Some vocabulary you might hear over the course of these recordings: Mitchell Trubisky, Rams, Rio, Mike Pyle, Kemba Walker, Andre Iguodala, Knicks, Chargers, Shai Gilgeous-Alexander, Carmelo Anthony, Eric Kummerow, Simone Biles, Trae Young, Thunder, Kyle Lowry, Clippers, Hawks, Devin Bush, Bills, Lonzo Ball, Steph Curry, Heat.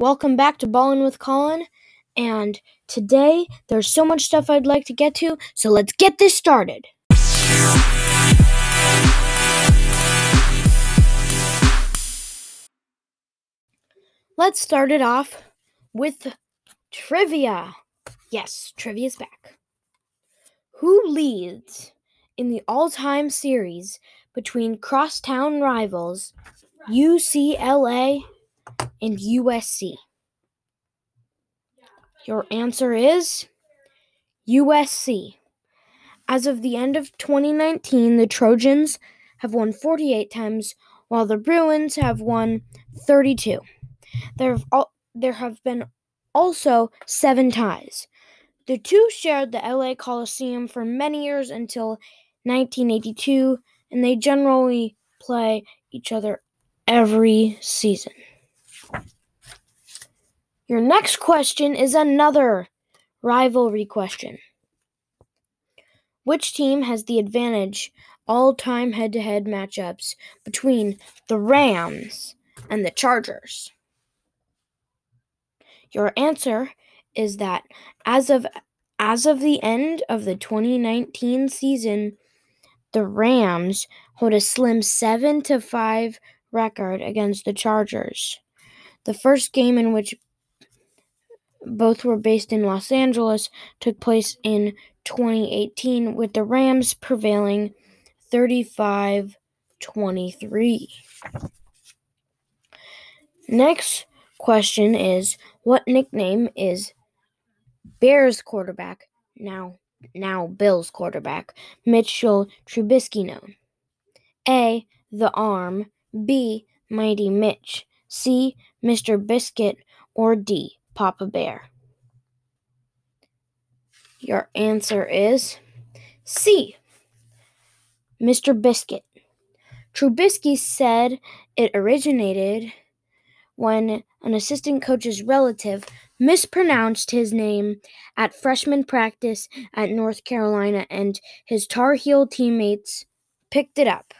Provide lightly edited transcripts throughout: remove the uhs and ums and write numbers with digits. Welcome back to Ballin' with Colin, and today there's so much stuff I'd like to get to, so let's get this started. Let's start it off with trivia. Yes, trivia's back. Who leads in the all-time series between crosstown rivals UCLA and USC? Your answer is USC. As of the end of 2019, the Trojans have won 48 times, while the Bruins have won 32. There have been also 7 ties. The two shared the LA Coliseum for many years until 1982, and they generally play each other every season. Your next question is another rivalry question. Which team has the advantage all-time head-to-head matchups between the Rams and the Chargers? Your answer is that as of the end of the 2019 season, the Rams hold a slim 7-5 record against the Chargers. The first game in which both were based in Los Angeles took place in 2018, with the Rams prevailing 35-23. Next question is, what nickname is Bears quarterback, now Bills quarterback, Mitchell Trubisky known? A, The Arm, B, Mighty Mitch, C, Mr. Biscuit, or D, Papa Bear? Your answer is C, Mr. Biscuit. Trubisky said it originated when an assistant coach's relative mispronounced his name at freshman practice at North Carolina, and his Tar Heel teammates picked it up.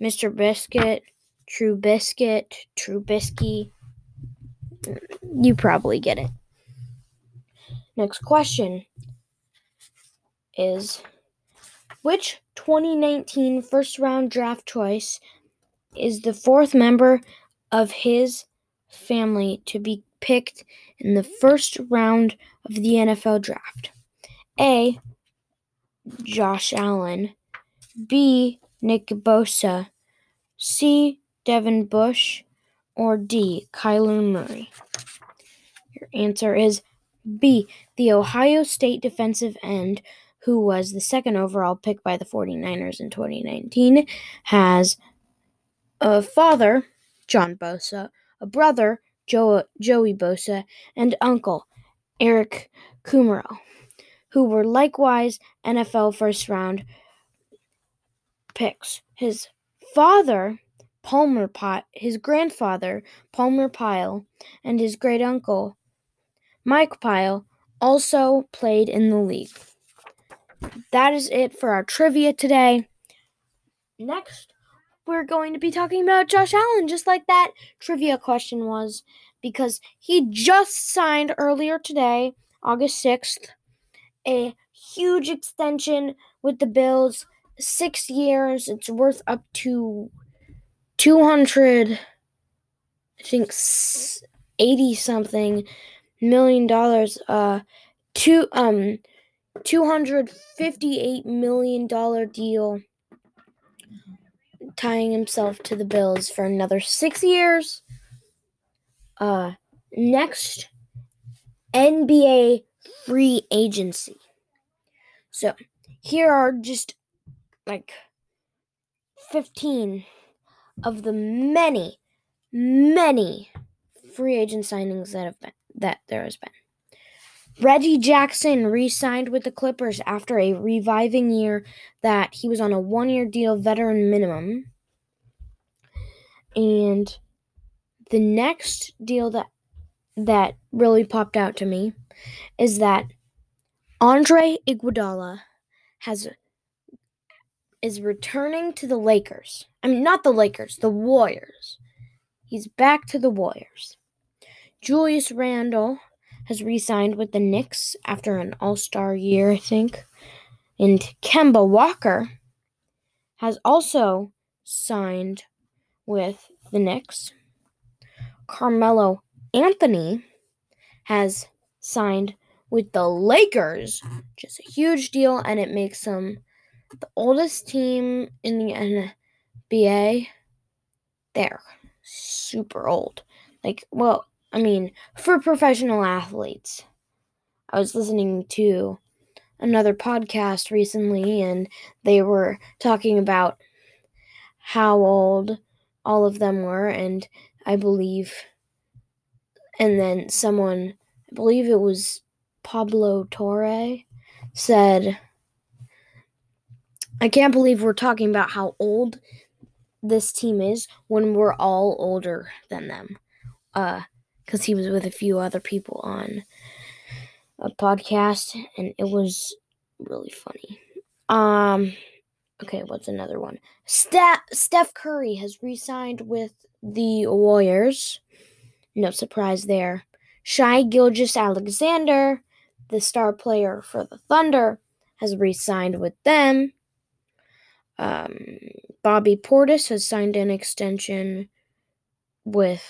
Mr. Biscuit, Trubisky, Trubisky. You probably get it. Next question is, which 2019 first-round draft choice is the fourth member of his family to be picked in the first round of the NFL draft? A, Josh Allen, B, Nick Bosa, C, Devin Bush, or D, Kyler Murray? Your answer is B, the Ohio State defensive end, who was the second overall pick by the 49ers in 2019, has a father, John Bosa, a brother, Joey Bosa, and uncle, Eric Kummerow, who were likewise NFL first-round picks. His father, Palmer Pyle, his grandfather, Palmer Pyle, and his great-uncle, Mike Pyle, also played in the league. That is it for our trivia today. Next, we're going to be talking about Josh Allen, just like that trivia question was, because he just signed earlier today, August 6th, a huge extension with the Bills, 6 years. It's worth up to 80-something million dollars, $258 million deal, tying himself to the Bills for another 6 years. Next, NBA free agency. So here are just like 15 of the many free agent signings that there has been. Reggie Jackson re-signed with the Clippers after a reviving year that he was on a 1-year deal, veteran minimum. And the next deal that really popped out to me is that Andre Iguodala is returning to the Lakers. I mean, not the Lakers, the Warriors. He's back to the Warriors. Julius Randle has re-signed with the Knicks after an all-star year, I think. And Kemba Walker has also signed with the Knicks. Carmelo Anthony has signed with the Lakers, which is a huge deal, and it makes them the oldest team in the NBA. They're super old. For professional athletes. I was listening to another podcast recently, and they were talking about how old all of them were, and I believe it was Pablo Torre, said, I can't believe we're talking about how old this team is when we're all older than them. Because he was with a few other people on a podcast, and it was really funny. Okay, what's another one? Steph Curry has re-signed with the Warriors. No surprise there. Shai Gilgeous-Alexander, the star player for the Thunder, has re-signed with them. Bobby Portis has signed an extension with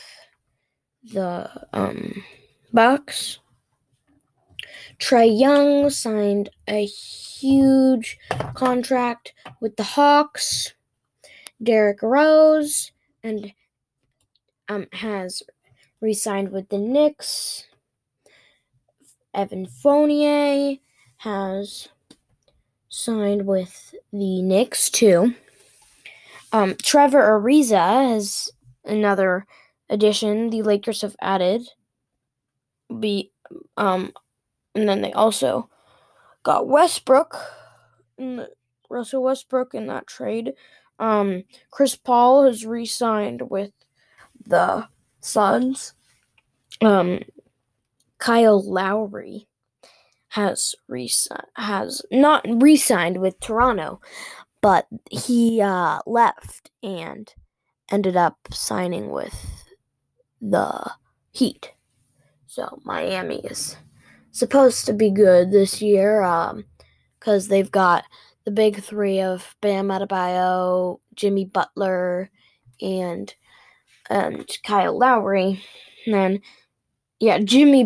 the Bucks. Trae Young signed a huge contract with the Hawks. Derrick Rose and has re-signed with the Knicks. Evan Fournier has signed with the Knicks too. Trevor Ariza is another addition the Lakers have added. And then they also got Russell Westbrook in that trade. Chris Paul has re-signed with the Suns. Kyle Lowry has not re-signed with Toronto, but he left and ended up signing with the Heat. So Miami is supposed to be good this year, because they've got the big three of Bam Adebayo, Jimmy Butler, and Kyle Lowry. And then, Jimmy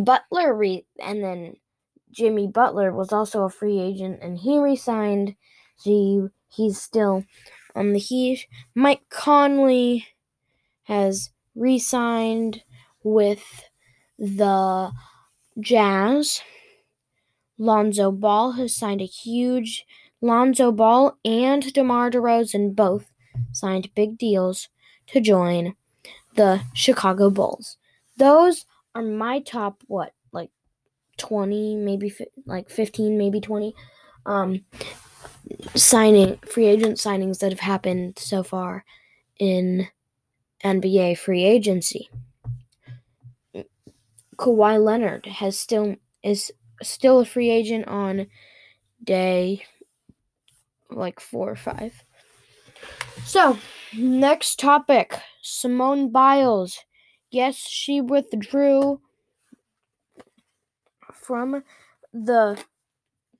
Butler was also a free agent, and he re-signed. He's still on the Heat. Mike Conley has re-signed with the Jazz. Lonzo Ball has signed a huge... Lonzo Ball and DeMar DeRozan both signed big deals to join the Chicago Bulls. Those are my top, 15, maybe 20 free agent signings that have happened so far in NBA free agency. Kawhi Leonard is still a free agent on day 4 or 5. So, next topic, Simone Biles. Yes, she withdrew from the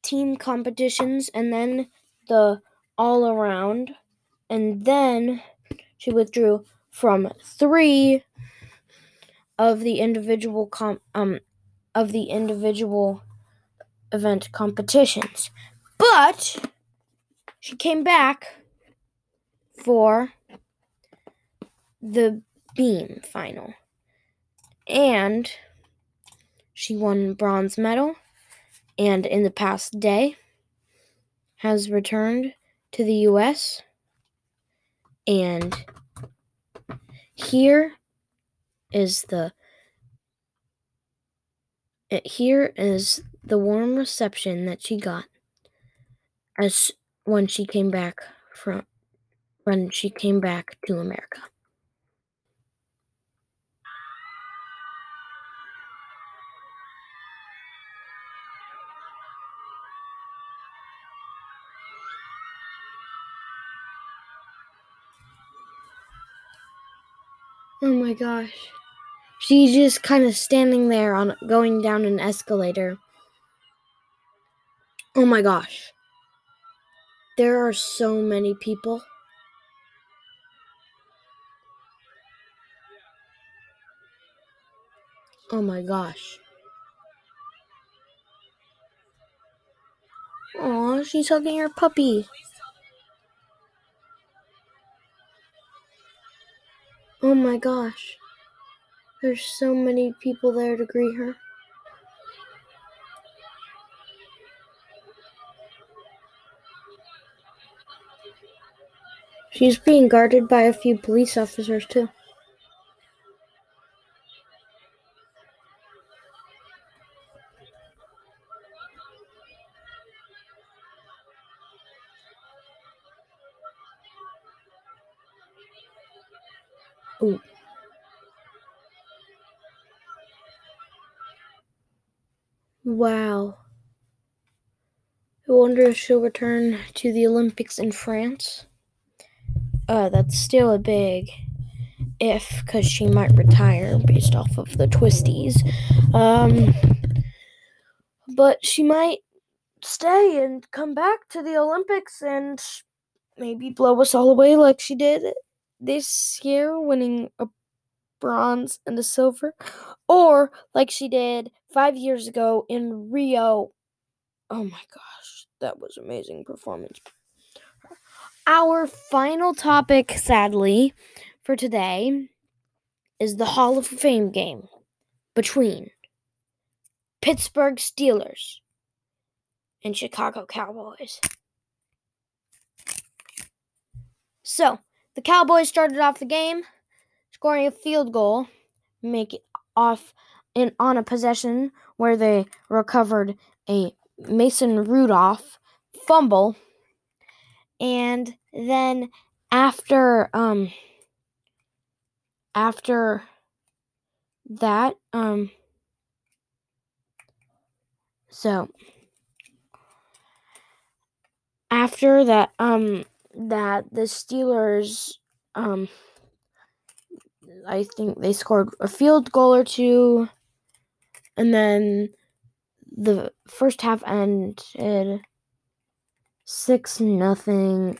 team competitions and then the all-around, and then she withdrew from 3 of the individual event competitions, but she came back for the beam final, and she won bronze medal, and in the past day has returned to the U.S., and here is the warm reception that she got when she came back to America. Oh my gosh. She's just kind of standing there on going down an escalator. Oh my gosh. There are so many people. Oh my gosh. Aw, she's hugging her puppy. Oh my gosh. There's so many people there to greet her. She's being guarded by a few police officers too. Ooh. Wow. I wonder if she'll return to the Olympics in France. That's still a big if, because she might retire based off of the twisties. But she might stay and come back to the Olympics and maybe blow us all away like she did this year, winning a bronze and a silver, or like she did 5 years ago in Rio. Oh my gosh, that was amazing performance. Our final topic, sadly, for today is the Hall of Fame game between Pittsburgh Steelers and Chicago Cowboys. So, the Cowboys started off the game scoring a field goal, make it off in on a possession where they recovered a Mason Rudolph fumble, and then after that, that the Steelers, I think they scored a field goal or two, and then the first half ended 6-3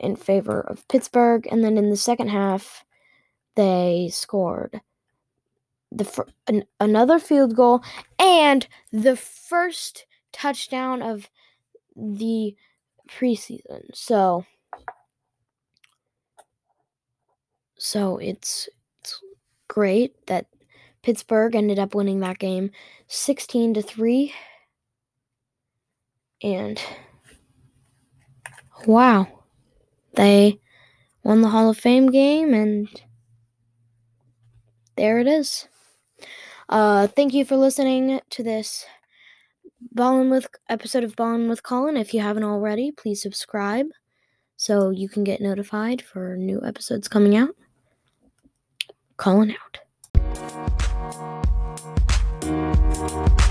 in favor of Pittsburgh. And then in the second half, they scored another field goal and the first touchdown of the preseason. So it's great that Pittsburgh ended up winning that game 16-3. And wow, they won the Hall of Fame game, and there it is. Thank you for listening to this episode of Ballin' with Colin. If you haven't already, please subscribe so you can get notified for new episodes coming out. Calling out.